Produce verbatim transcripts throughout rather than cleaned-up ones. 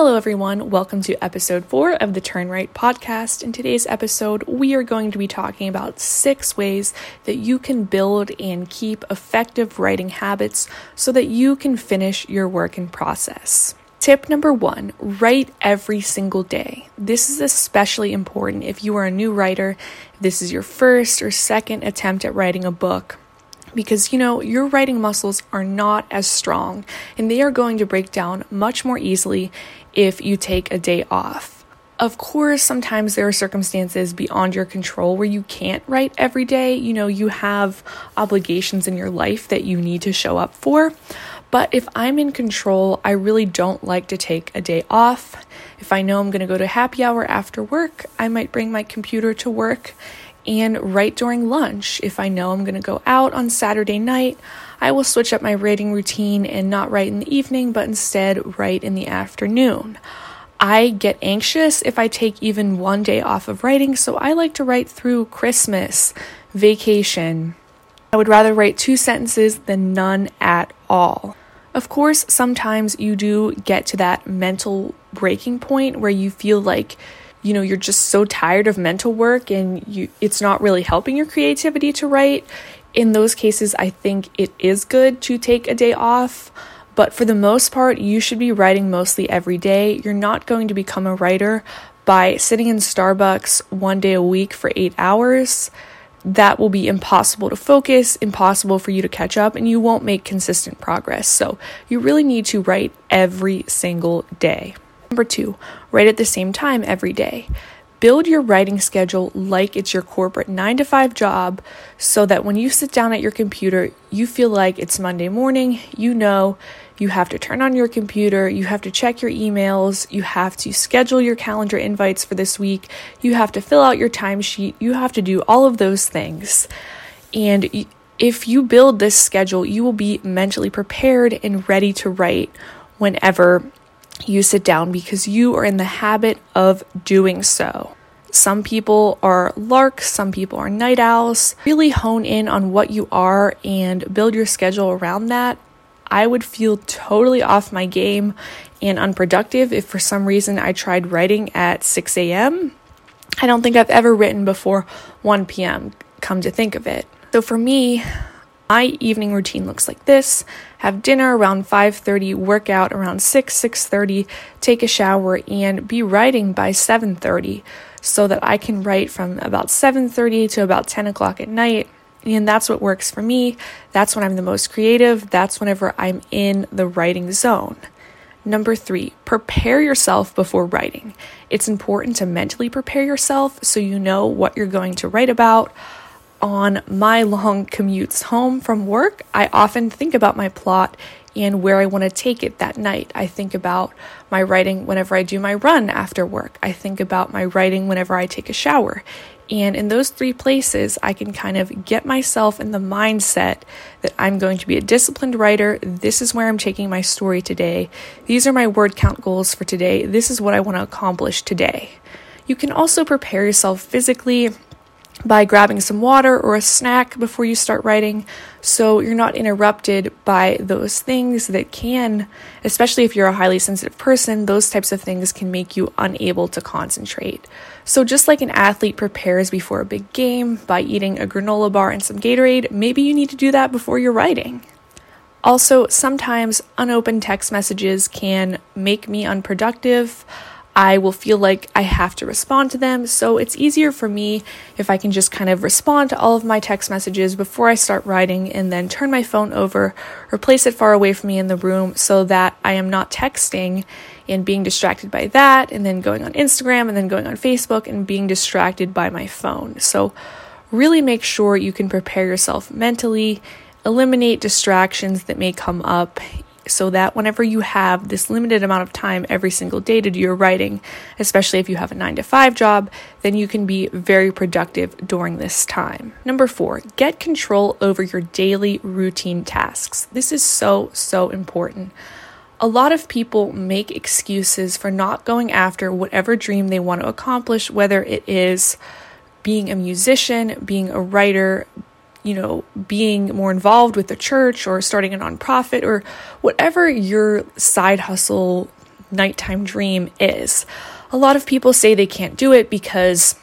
Hello everyone, welcome to episode four of the Turn Right podcast. In today's episode, we are going to be talking about six ways that you can build and keep effective writing habits so that you can finish your work in process. Tip number one, write every single day. This is especially important if you are a new writer, if this is your first or second attempt at writing a book. Because, you know, your writing muscles are not as strong and they are going to break down much more easily if you take a day off. Of course, sometimes there are circumstances beyond your control where you can't write every day. You know, you have obligations in your life that you need to show up for. But if I'm in control, I really don't like to take a day off. If I know I'm going to go to happy hour after work, I might bring my computer to work and write during lunch. If I know I'm going to go out on Saturday night, I will switch up my writing routine and not write in the evening, but instead write in the afternoon. I get anxious if I take even one day off of writing, so I like to write through Christmas, vacation. I would rather write two sentences than none at all. Of course, sometimes you do get to that mental breaking point where you feel like you know, you're just so tired of mental work and you, it's not really helping your creativity to write. In those cases, I think it is good to take a day off, but for the most part, you should be writing mostly every day. You're not going to become a writer by sitting in Starbucks one day a week for eight hours. That will be impossible to focus, impossible for you to catch up, and you won't make consistent progress. So you really need to write every single day. Number two, write at the same time every day. Build your writing schedule like it's your corporate nine to five job so that when you sit down at your computer, you feel like it's Monday morning, you know you have to turn on your computer, you have to check your emails, you have to schedule your calendar invites for this week, you have to fill out your timesheet, you have to do all of those things. And if you build this schedule, you will be mentally prepared and ready to write whenever you sit down because you are in the habit of doing so. Some people are larks, some people are night owls. Really hone in on what you are and build your schedule around that. I would feel totally off my game and unproductive if for some reason I tried writing at six a.m. I don't think I've ever written before one p.m., come to think of it. So for me, my evening routine looks like this: have dinner around five thirty, work out around six, six thirty, take a shower, and be writing by seven thirty so that I can write from about seven thirty to about ten o'clock at night. And that's what works for me. That's when I'm the most creative. That's whenever I'm in the writing zone. Number three, prepare yourself before writing. It's important to mentally prepare yourself so you know what you're going to write about. On my long commutes home from work, I often think about my plot and where I want to take it that night. I think about my writing whenever I do my run after work. I think about my writing whenever I take a shower. And in those three places, I can kind of get myself in the mindset that I'm going to be a disciplined writer. This is where I'm taking my story today. These are my word count goals for today. This is what I want to accomplish today. You can also prepare yourself physically by grabbing some water or a snack before you start writing, so you're not interrupted by those things that can, especially if you're a highly sensitive person, those types of things can make you unable to concentrate. So just like an athlete prepares before a big game by eating a granola bar and some Gatorade, maybe you need to do that before you're writing. Also, sometimes unopened text messages can make me unproductive. I will feel like I have to respond to them, so it's easier for me if I can just kind of respond to all of my text messages before I start writing and then turn my phone over or place it far away from me in the room so that I am not texting and being distracted by that and then going on Instagram and then going on Facebook and being distracted by my phone. So really make sure you can prepare yourself mentally, eliminate distractions that may come up, so that whenever you have this limited amount of time every single day to do your writing, especially if you have a nine to five job, then you can be very productive during this time. Number four, get control over your daily routine tasks. This is so, so important. A lot of people make excuses for not going after whatever dream they want to accomplish, whether it is being a musician, being a writer, you know, being more involved with the church or starting a nonprofit or whatever your side hustle nighttime dream is. A lot of people say they can't do it because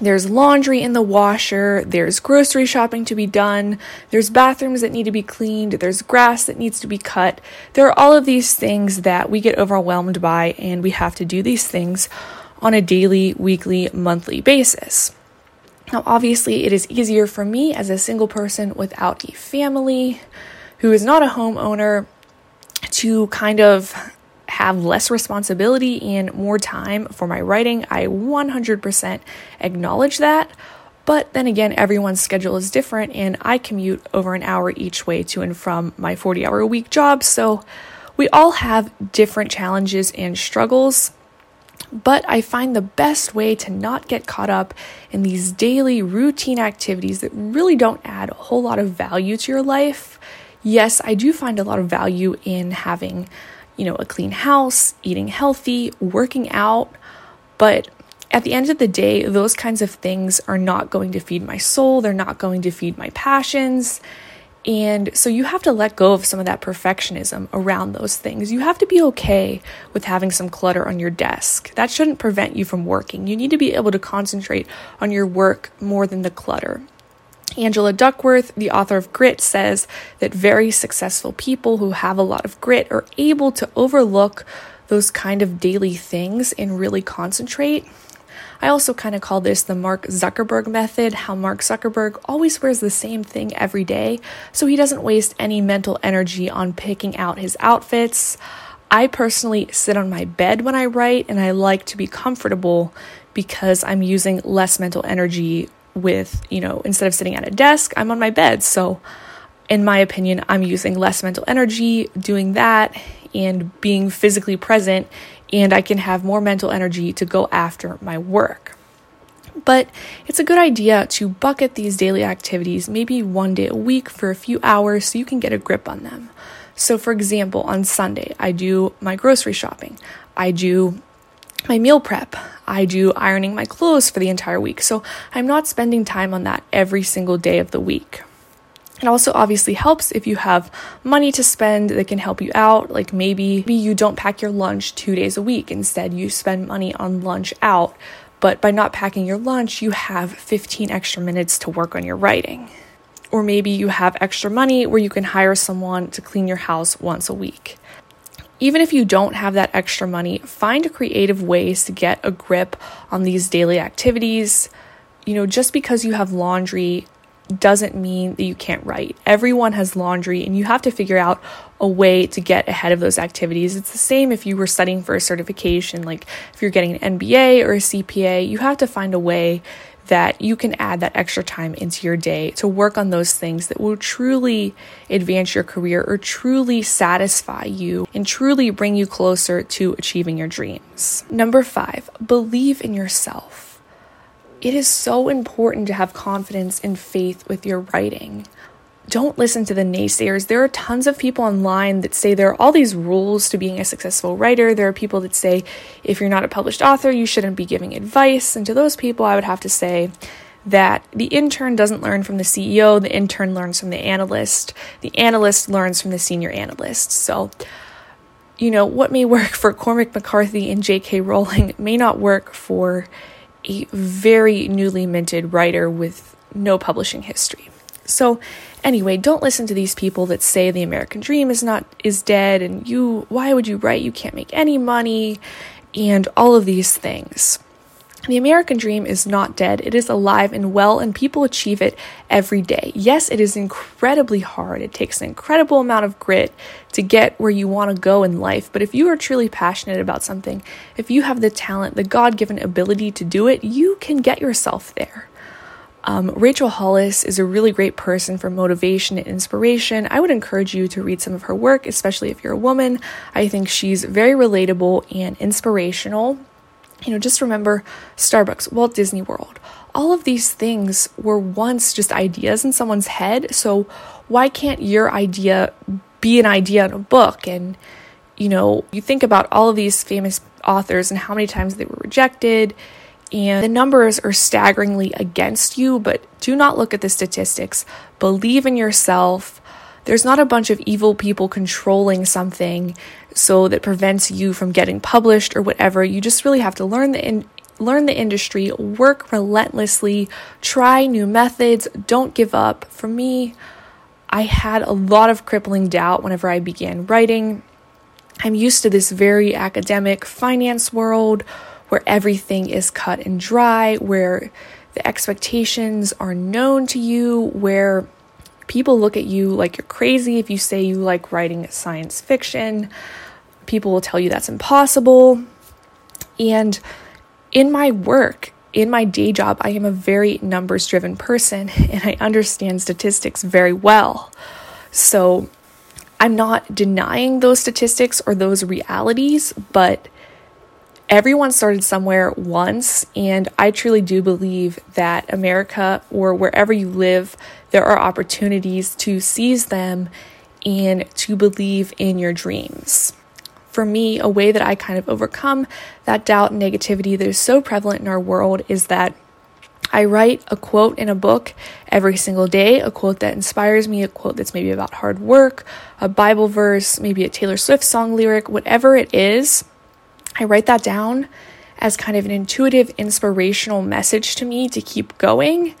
there's laundry in the washer, there's grocery shopping to be done, there's bathrooms that need to be cleaned, there's grass that needs to be cut. There are all of these things that we get overwhelmed by, and we have to do these things on a daily, weekly, monthly basis. Now, obviously, it is easier for me as a single person without a family who is not a homeowner to kind of have less responsibility and more time for my writing. I one hundred percent acknowledge that. But then again, everyone's schedule is different, and I commute over an hour each way to and from my forty-hour-a-week job. So we all have different challenges and struggles. But I find the best way to not get caught up in these daily routine activities that really don't add a whole lot of value to your life. Yes, I do find a lot of value in having, you know, a clean house, eating healthy, working out. But at the end of the day, those kinds of things are not going to feed my soul. They're not going to feed my passions. And so you have to let go of some of that perfectionism around those things. You have to be okay with having some clutter on your desk. That shouldn't prevent you from working. You need to be able to concentrate on your work more than the clutter. Angela Duckworth, the author of Grit, says that very successful people who have a lot of grit are able to overlook those kind of daily things and really concentrate. I also kind of call this the Mark Zuckerberg method, how Mark Zuckerberg always wears the same thing every day, so he doesn't waste any mental energy on picking out his outfits. I personally sit on my bed when I write, and I like to be comfortable because I'm using less mental energy with, you know, instead of sitting at a desk, I'm on my bed. So in my opinion, I'm using less mental energy doing that and being physically present, and I can have more mental energy to go after my work. But it's a good idea to bucket these daily activities maybe one day a week for a few hours so you can get a grip on them. So for example, on Sunday, I do my grocery shopping. I do my meal prep. I do ironing my clothes for the entire week. So I'm not spending time on that every single day of the week. It also obviously helps if you have money to spend that can help you out. Like maybe, maybe you don't pack your lunch two days a week. Instead, you spend money on lunch out. But by not packing your lunch, you have fifteen extra minutes to work on your writing. Or maybe you have extra money where you can hire someone to clean your house once a week. Even if you don't have that extra money, find creative ways to get a grip on these daily activities. You know, just because you have laundry doesn't mean that you can't write. Everyone has laundry, and you have to figure out a way to get ahead of those activities. It's the same if you were studying for a certification, like if you're getting an M B A or a C P A, you have to find a way that you can add that extra time into your day to work on those things that will truly advance your career or truly satisfy you and truly bring you closer to achieving your dreams. Number five, believe in yourself. It is so important to have confidence and faith with your writing. Don't listen to the naysayers. There are tons of people online that say there are all these rules to being a successful writer. There are people that say if you're not a published author, you shouldn't be giving advice. And to those people, I would have to say that the intern doesn't learn from the C E O. The intern learns from the analyst. The analyst learns from the senior analyst. So, you know, what may work for Cormac McCarthy and J K. Rowling may not work for a very newly minted writer with no publishing history. So anyway, don't listen to these people that say the American dream is not is dead and you why would you write? You can't make any money and all of these things. The American dream is not dead. It is alive and well, and people achieve it every day. Yes, it is incredibly hard. It takes an incredible amount of grit to get where you want to go in life. But if you are truly passionate about something, if you have the talent, the God-given ability to do it, you can get yourself there. Um, Rachel Hollis is a really great person for motivation and inspiration. I would encourage you to read some of her work, especially if you're a woman. I think she's very relatable and inspirational. You know, just remember Starbucks, Walt Disney World. All of these things were once just ideas in someone's head. So why can't your idea be an idea in a book? And, you know, you think about all of these famous authors and how many times they were rejected. And the numbers are staggeringly against you, but do not look at the statistics. Believe in yourself. There's not a bunch of evil people controlling something so that prevents you from getting published or whatever. You just really have to learn the in- learn the industry, work relentlessly, try new methods, don't give up. For me, I had a lot of crippling doubt whenever I began writing. I'm used to this very academic finance world where everything is cut and dry, where the expectations are known to you, where people look at you like you're crazy if you say you like writing science fiction. People will tell you that's impossible. And in my work, in my day job, I am a very numbers-driven person, and I understand statistics very well. So I'm not denying those statistics or those realities, but everyone started somewhere once, and I truly do believe that America, or wherever you live, there are opportunities to seize them and to believe in your dreams. For me, a way that I kind of overcome that doubt and negativity that is so prevalent in our world is that I write a quote in a book every single day, a quote that inspires me, a quote that's maybe about hard work, a Bible verse, maybe a Taylor Swift song lyric, whatever it is. I write that down as kind of an intuitive, inspirational message to me to keep going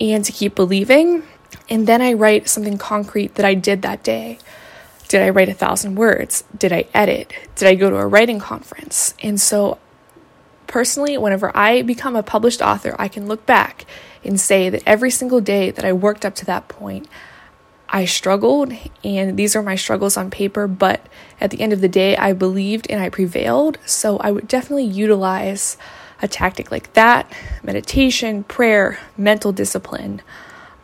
and to keep believing. And then I write something concrete that I did that day. Did I write a thousand words? Did I edit? Did I go to a writing conference? And so personally, whenever I become a published author, I can look back and say that every single day that I worked up to that point, I struggled, and these are my struggles on paper, but at the end of the day, I believed and I prevailed. So I would definitely utilize a tactic like that, meditation, prayer, mental discipline,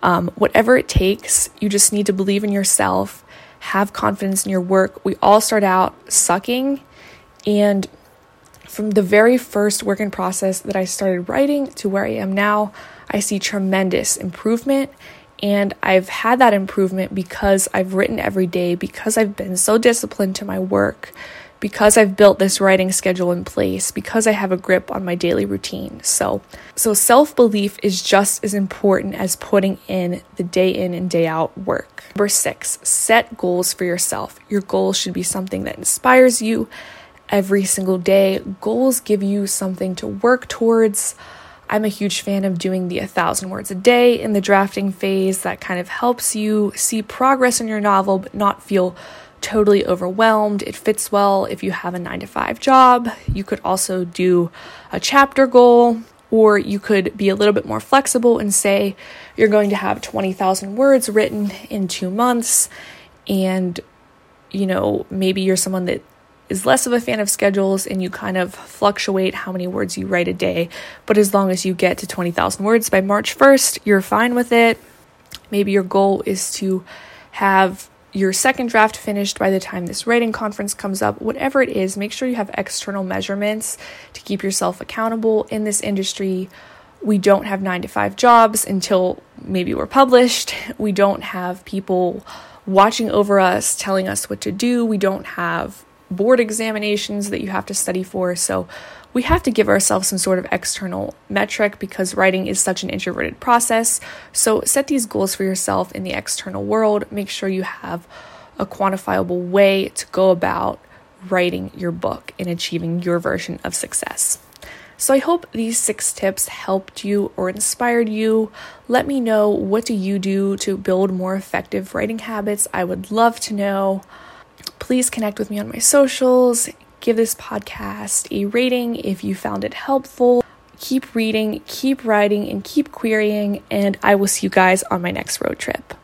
um, whatever it takes. You just need to believe in yourself, have confidence in your work. We all start out sucking, and from the very first working process that I started writing to where I am now, I see tremendous improvement. And I've had that improvement because I've written every day, because I've been so disciplined to my work, because I've built this writing schedule in place, because I have a grip on my daily routine. So, so self-belief is just as important as putting in the day in and day out work. Number six, set goals for yourself. Your goals should be something that inspires you every single day. Goals give you something to work towards. I'm a huge fan of doing the one thousand words a day in the drafting phase. That kind of helps you see progress in your novel but not feel totally overwhelmed. It fits well if you have a nine to five job. You could also do a chapter goal, or you could be a little bit more flexible and say you're going to have twenty thousand words written in two months. And, you know, maybe you're someone that is less of a fan of schedules and you kind of fluctuate how many words you write a day. But as long as you get to twenty thousand words by March first, you're fine with it. Maybe your goal is to have your second draft finished by the time this writing conference comes up. Whatever it is, make sure you have external measurements to keep yourself accountable. In this industry, we don't have nine to five jobs until maybe we're published. We don't have people watching over us, telling us what to do. We don't have board examinations that you have to study for. So we have to give ourselves some sort of external metric because writing is such an introverted process. So set these goals for yourself in the external world. Make sure you have a quantifiable way to go about writing your book and achieving your version of success. So I hope these six tips helped you or inspired you. Let me know, what do you do to build more effective writing habits? I would love to know. Please connect with me on my socials. Give this podcast a rating if you found it helpful. Keep reading, keep writing, and keep querying, and I will see you guys on my next road trip.